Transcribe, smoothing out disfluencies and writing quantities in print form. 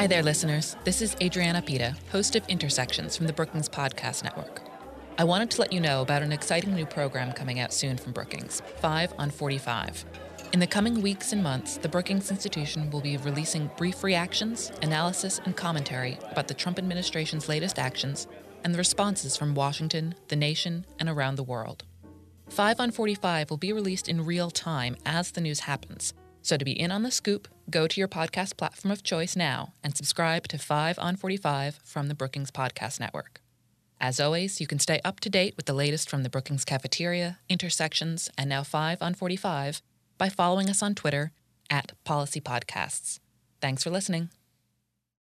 Hi there, listeners. This is Adriana Pita, host of Intersections from the Brookings Podcast Network. I wanted to let you know about an exciting new program coming out soon from Brookings, 5 on 45. In the coming weeks and months, the Brookings Institution will be releasing brief reactions, analysis, and commentary about the Trump administration's latest actions and the responses from Washington, the nation, and around the world. 5 on 45 will be released in real time as the news happens. So to be in on the scoop, go to your podcast platform of choice now and subscribe to 5 on 45 from the Brookings Podcast Network. As always, you can stay up to date with the latest from the Brookings Cafeteria, Intersections, and now 5 on 45 by following us on Twitter at Policy Podcasts. Thanks for listening.